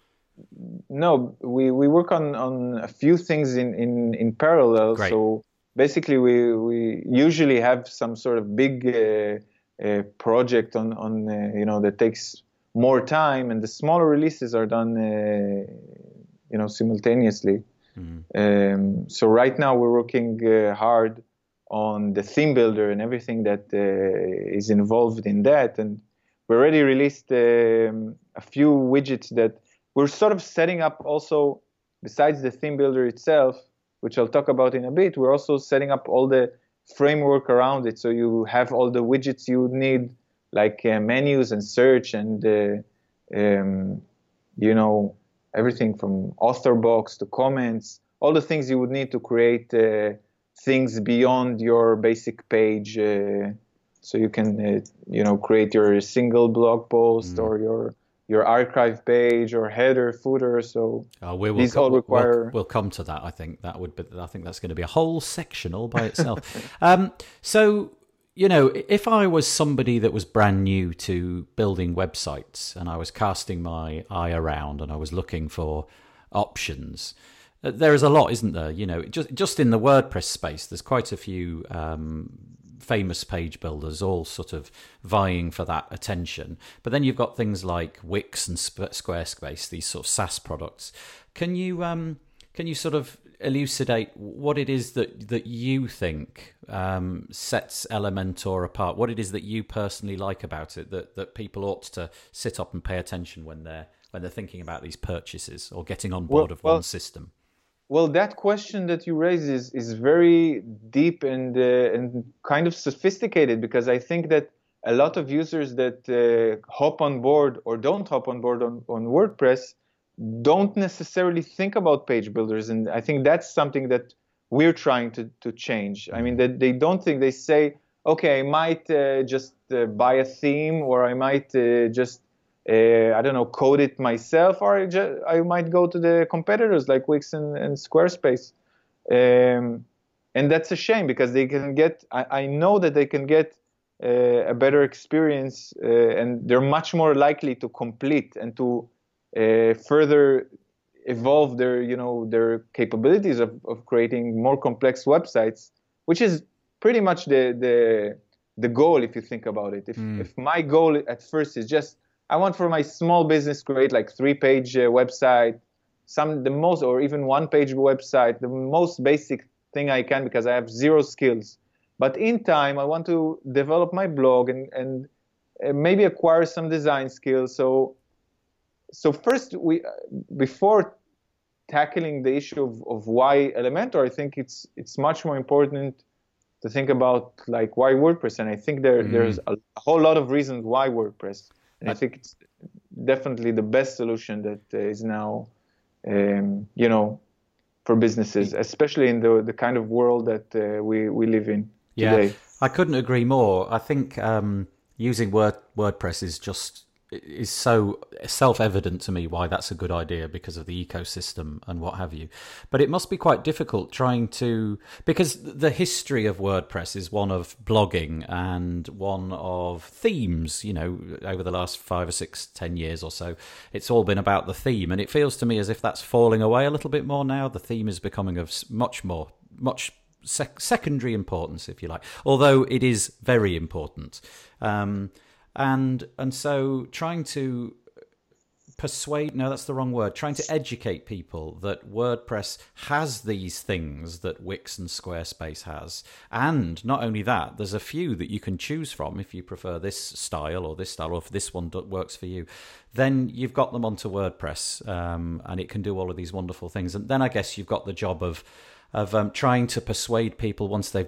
No, we, we work on, on a few things in, in, in parallel. Great. So basically we, we usually have some sort of big uh, uh, project on, on uh, you know, that takes more time, and the smaller releases are done, uh, you know, simultaneously. Mm. Um, so right now we're working uh, hard on the theme builder and everything that uh, is involved in that. And we already released um, a few widgets that we're sort of setting up also, besides the theme builder itself, which I'll talk about in a bit, we're also setting up all the framework around it. So you have all the widgets you need, like uh, menus and search and, uh, um, you know, everything from author box to comments, all the things you would need to create uh, things beyond your basic page. Uh, so you can, uh, you know, create your single blog post mm. or your your archive page or header, footer. So uh, we will these co- all require... We'll, we'll come to that, I think. That would be, I think that's going to be a whole section all by itself. um, so... You know, if I was somebody that was brand new to building websites and I was casting my eye around and I was looking for options, there is a lot, isn't there? You know, just just in the WordPress space, there's quite a few um, famous page builders all sort of vying for that attention. But then you've got things like Wix and Squarespace, these sort of SaaS products. Can you um, can you sort of elucidate what it is that, that you think um, sets Elementor apart, what it is that you personally like about it, that, that people ought to sit up and pay attention when they're when they're thinking about these purchases or getting on board well, of well, one system? Well, that question that you raise is, is very deep and, uh, and kind of sophisticated, because I think that a lot of users that uh, hop on board or don't hop on board on, on WordPress don't necessarily think about page builders, and I think that's something that we're trying to, to change. I mean, they, they don't think, they say, okay, I might uh, just uh, buy a theme, or I might uh, just, uh, I don't know, code it myself, or I, just, I might go to the competitors like Wix and, and Squarespace. Um, and that's a shame, because they can get, I, I know that they can get uh, a better experience, uh, and they're much more likely to complete and to uh, further evolve their, you know, their capabilities of, of creating more complex websites, which is pretty much the the the goal if you think about it. If mm. if my goal at first is just I want for my small business create like three page uh, website, some the most or even one page website, the most basic thing I can because I have zero skills. But in time I want to develop my blog and and uh, maybe acquire some design skills. So. So first, we before tackling the issue of, of why Elementor, I think it's it's much more important to think about like why WordPress. And I think there mm. there's a whole lot of reasons why WordPress. And I, I think it's definitely the best solution that is now, um, you know, for businesses, especially in the the kind of world that uh, we we live in yeah. today. I couldn't agree more. I think um, using Word, WordPress is just. Is so self-evident to me why that's a good idea because of the ecosystem and what have you. But it must be quite difficult trying to... Because the history of WordPress is one of blogging and one of themes, you know, over the last five or six, ten years or so. It's all been about the theme. And it feels to me as if that's falling away a little bit more now. The theme is becoming of much more... much. Sec- secondary importance, if you like. Although it is very important. Um... And and so trying to persuade, no, that's the wrong word, trying to educate people that WordPress has these things that Wix and Squarespace has. And not only that, there's a few that you can choose from if you prefer this style or this style, or if this one works for you. Then you've got them onto WordPress um, and it can do all of these wonderful things. And then I guess you've got the job of... of um, trying to persuade people once they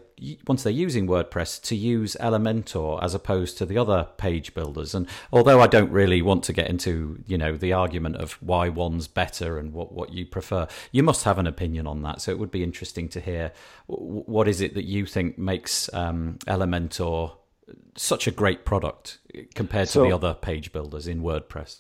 once they're using WordPress to use Elementor as opposed to the other page builders. And although I don't really want to get into, you know, the argument of why one's better and what, what you prefer, you must have an opinion on that. So it would be interesting to hear what is it that you think makes um, Elementor such a great product compared to so, the other page builders in WordPress.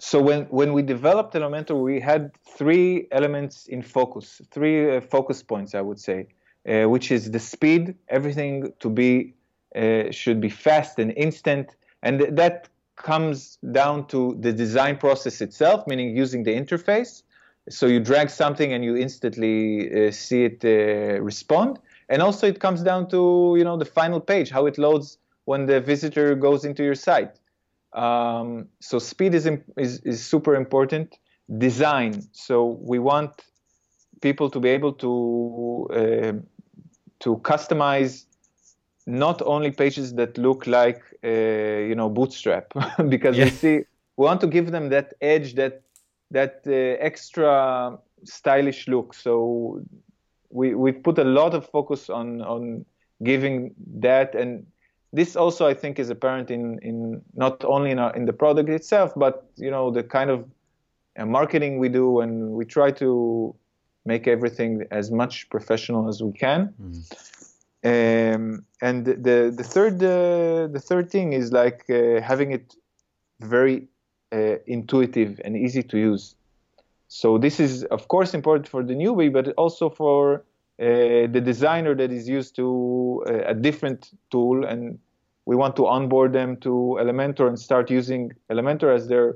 So when, when we developed Elementor, we had three elements in focus, three uh, focus points, I would say, uh, which is the speed, everything to be uh, should be fast and instant. And th- that comes down to the design process itself, meaning using the interface. So you drag something and you instantly uh, see it uh, respond. And also it comes down to, you know, the final page, how it loads when the visitor goes into your site. Um, so speed is, is is super important. Design. So we want people to be able to uh, to customize not only pages that look like uh, you know Bootstrap, because yeah. we see we want to give them that edge, that that uh, extra stylish look. So we we've put a lot of focus on on giving that and. This also, I think, is apparent in, in not only in, our, in the product itself, but, you know, the kind of marketing we do, and we try to make everything as much professional as we can. Mm. Um, and the the third uh, the third thing is like uh, having it very uh, intuitive and easy to use. So this is, of course, important for the newbie, but also for Uh, the designer that is used to uh, a different tool, and we want to onboard them to Elementor and start using Elementor as their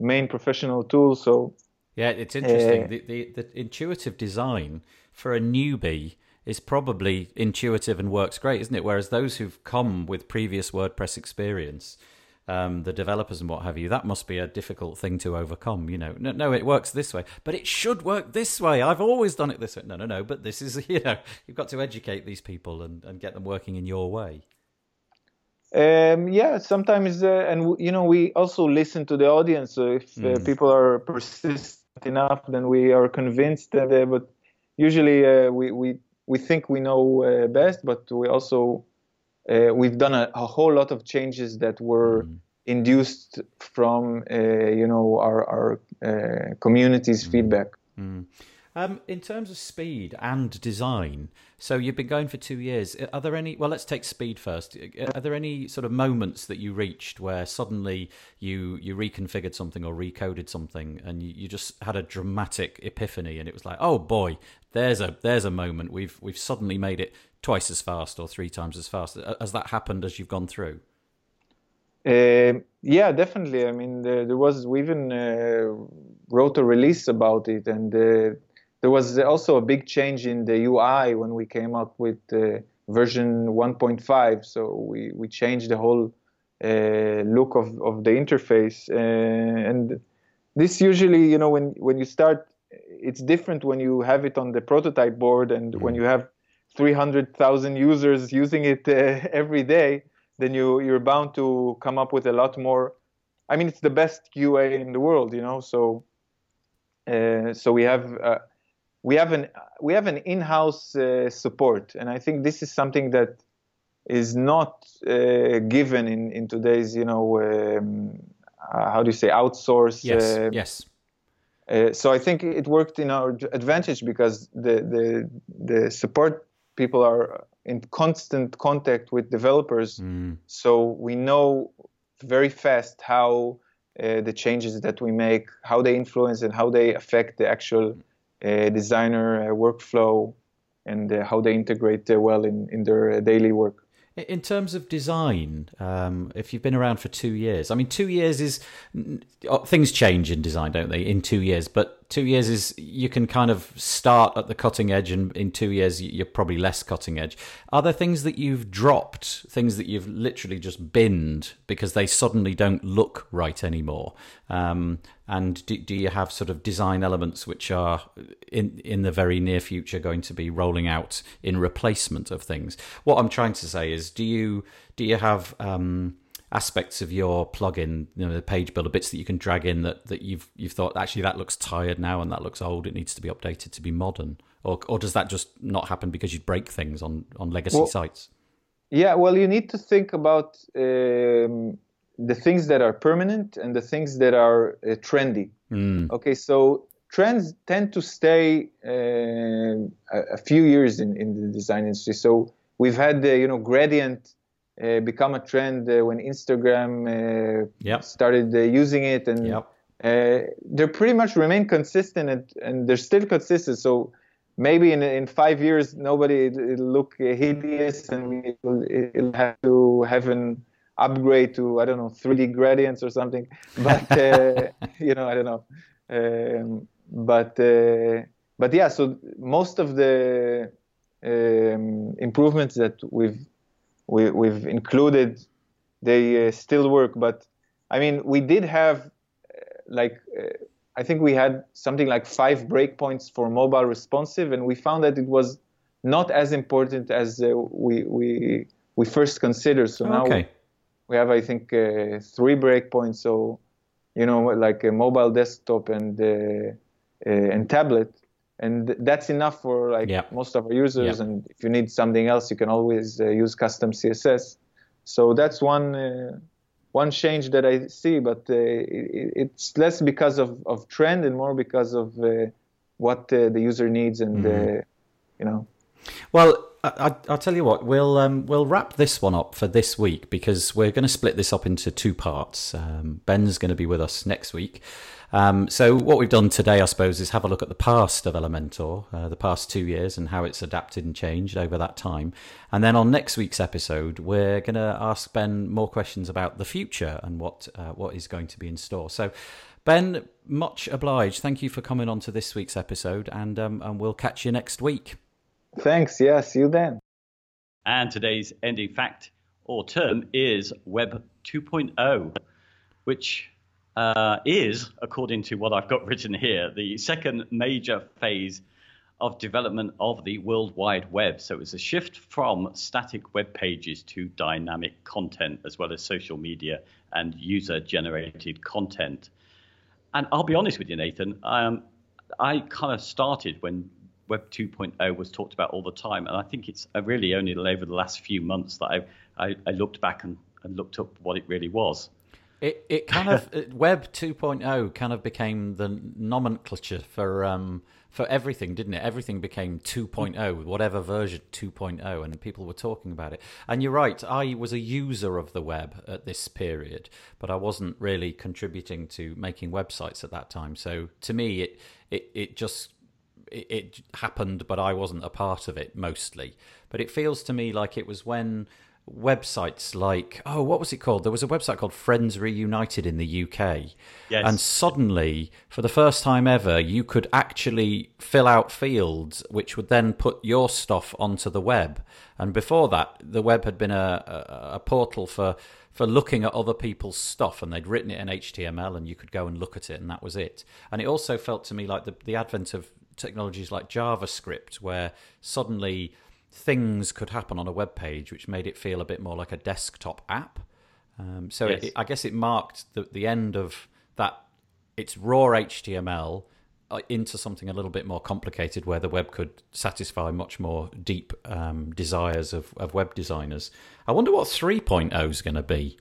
main professional tool. So, yeah, it's interesting. Uh, the, the, the intuitive design for a newbie is probably intuitive and works great, isn't it? Whereas those who've come with previous WordPress experience, um, the developers and what have you, that must be a difficult thing to overcome. You know, no, no, it works this way, but it should work this way. I've always done it this way. No, no, no, but this is, you know, you've got to educate these people and, and get them working in your way. Um, yeah, sometimes, uh, and you know, we also listen to the audience. So if mm. uh, people are persistent enough, then we are convinced that, uh, but usually uh, we, we, we think we know uh, best, but we also... Uh, we've done a, a whole lot of changes that were mm. induced from, uh, you know, our, our uh, community's mm. feedback. Mm. Um, in terms of speed and design, so you've been going for two years. Are there any, well, let's take speed first. Are there any sort of moments that you reached where suddenly you, you reconfigured something or recoded something and you, you just had a dramatic epiphany and it was like, oh boy, there's a there's a moment. We've, we've suddenly made it twice as fast or three times as fast. Has that happened as you've gone through? Uh, yeah, definitely. I mean, there, there was, we even uh, wrote a release about it, and uh, there was also a big change in the U I when we came up with uh, version one point five. So we, we changed the whole uh, look of, of the interface. Uh, and this usually, you know, when, when you start, it's different when you have it on the prototype board and mm-hmm. when you have three hundred thousand users using it uh, every day, then you, you're bound to come up with a lot more. I mean, it's the best Q A in the world, you know, so uh, so we have... Uh, We have an we have an in-house uh, support, and I think this is something that is not uh, given in, in today's, you know, um, uh, how do you say, outsource. Yes, uh, yes. Uh, so I think it worked in our advantage because the the, the support people are in constant contact with developers, mm. so we know very fast how uh, the changes that we make, how they influence, and how they affect the actual. Uh, designer uh, workflow and uh, how they integrate uh, well in, in their uh, daily work. In terms of design, um, if you've been around for two years, I mean, two years is, things change in design, don't they, in two years, but two years is, you can kind of start at the cutting edge and in two years you're probably less cutting edge. Are there things that you've dropped, things that you've literally just binned because they suddenly don't look right anymore? Um, and do, do you have sort of design elements which are in in the very near future going to be rolling out in replacement of things? What I'm trying to say is, do you do you have um, aspects of your plugin, you know, the page builder bits that you can drag in that, that you've you've thought actually that looks tired now and that looks old, it needs to be updated to be modern, or or does that just not happen because you break things on on legacy well, sites? Yeah, well, you need to think about. Um... the things that are permanent and the things that are uh, trendy. Mm. Okay, so trends tend to stay uh, a, a few years in, in the design industry. So we've had the, you know, gradient uh, become a trend uh, when Instagram uh, yep. started uh, using it. And yep. uh, they pretty much remain consistent and, and they're still consistent. So maybe in in five years, nobody, it'll look hideous and it'll, it'll have to have an... upgrade to, I don't know, three D gradients or something, but uh, you know, I don't know. Um, but uh, but yeah, so most of the um, improvements that we've we, we've included, they uh, still work. But I mean, we did have uh, like uh, I think we had something like five breakpoints for mobile responsive, and we found that it was not as important as uh, we we we first considered. So now. Okay. We, We have, I think, uh, three breakpoints. So, you know, like a mobile desktop and uh, uh, and tablet, and that's enough for like yep. most of our users. Yep. And if you need something else, you can always uh, use custom C S S. So that's one uh, one change that I see, but uh, it, it's less because of, of trend and more because of uh, what uh, the user needs and mm. uh, you know. Well. I, I'll tell you what, we'll um, we'll wrap this one up for this week because we're going to split this up into two parts. Um, Ben's going to be with us next week. Um, so what we've done today, I suppose, is have a look at the past of Elementor, uh, the past two years and how it's adapted and changed over that time. And then on next week's episode, we're going to ask Ben more questions about the future and what uh, what is going to be in store. So Ben, much obliged. Thank you for coming on to this week's episode and um, and we'll catch you next week. Thanks, yeah, see you then. And today's ending fact or term is Web two point oh, which uh, is, according to what I've got written here, the second major phase of development of the World Wide Web. So it's a shift from static web pages to dynamic content, as well as social media and user-generated content. And I'll be honest with you, Nathan, um, I kind of started when Web two point oh was talked about all the time, and I think it's really only over the last few months that I, I, I looked back and, and looked up what it really was. It it kind of Web two point oh kind of became the nomenclature for um for everything, didn't it? Everything became two point oh, whatever version two point oh, and people were talking about it. And you're right, I was a user of the web at this period, but I wasn't really contributing to making websites at that time. So to me, it it it just it, it happened, but I wasn't a part of it mostly. But it feels to me like it was when websites like, oh, what was it called? There was a website called Friends Reunited in the U K. Yes. And suddenly, for the first time ever, you could actually fill out fields which would then put your stuff onto the web. And before that, the web had been a, a, a portal for, for looking at other people's stuff, and they'd written it in H T M L and you could go and look at it, and that was it. And it also felt to me like the, the advent of technologies like JavaScript, where suddenly things could happen on a web page, which made it feel a bit more like a desktop app. Um, so yes. it, I guess it marked the, the end of that. It's raw H T M L uh, into something a little bit more complicated, where the web could satisfy much more deep um, desires of, of web designers. I wonder what three point oh is going to be.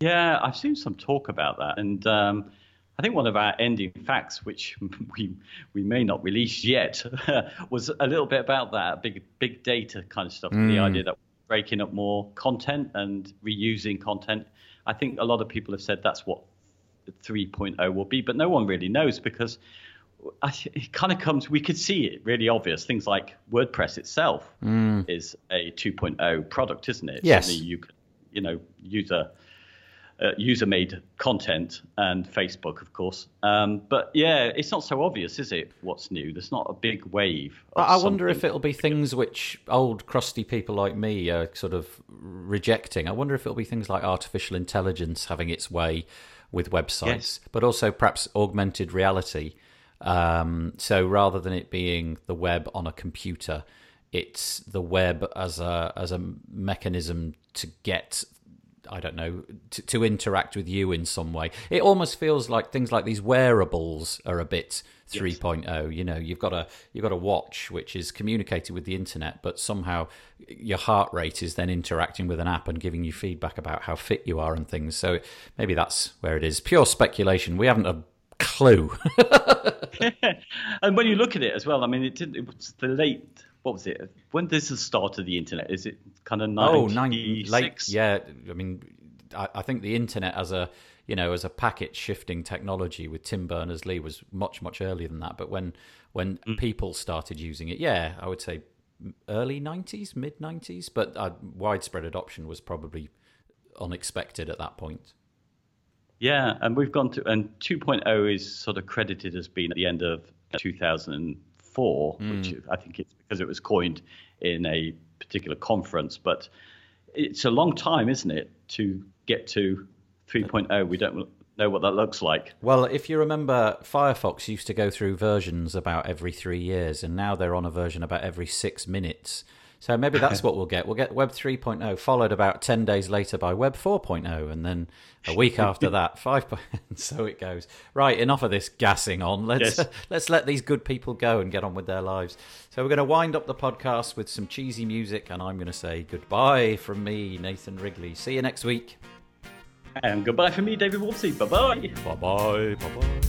Yeah, I've seen some talk about that. And um, I think one of our ending facts, which we we may not release yet, was a little bit about that big big data kind of stuff. Mm. The idea that breaking up more content and reusing content. I think a lot of people have said that's what three point oh will be, but no one really knows, because it kind of comes, we could see it really obvious. Things like WordPress itself mm. is a two point oh product, isn't it? Yes. Certainly you could, you know, use a Uh, user-made content, and Facebook, of course. Um, but yeah, it's not so obvious, is it, what's new? There's not a big wave. I wonder if it'll be things which old, crusty people like me are sort of rejecting. I wonder if it'll be things like artificial intelligence having its way with websites, yes. but also perhaps augmented reality. Um, so rather than it being the web on a computer, it's the web as a as a mechanism to get I don't know, to, to interact with you in some way. It almost feels like things like these wearables are a bit three point oh. Yes. You know, you've got a you've got a watch which is communicating with the internet, but somehow your heart rate is then interacting with an app and giving you feedback about how fit you are and things. So maybe that's where it is. Pure speculation. We haven't a clue. And when you look at it as well, I mean, it didn't. It was the late. What was it? When does the start of the internet? Is it kind of ninety-six? Oh, late, yeah. I mean, I, I think the internet as a, you know, as a packet shifting technology with Tim Berners-Lee was much, much earlier than that. But when when mm. people started using it, yeah, I would say early nineties, mid nineties. But uh, widespread adoption was probably unexpected at that point. Yeah, and we've gone to, and two point oh is sort of credited as being at the end of two thousand. Four, which mm. I think it's because it was coined in a particular conference, but it's a long time, isn't it, to get to three point oh. We don't know what that looks like. Well, if you remember, Firefox used to go through versions about every three years, and now they're on a version about every six minutes. So maybe that's what we'll get. We'll get Web three point oh, followed about ten days later by Web four point oh, and then a week after that, five. And so it goes. Right, enough of this gassing on. Let's yes. let's let these good people go and get on with their lives. So we're going to wind up the podcast with some cheesy music, and I'm going to say goodbye from me, Nathan Wrigley. See you next week. And goodbye from me, David Wormsley. Bye-bye. Bye-bye. Bye-bye.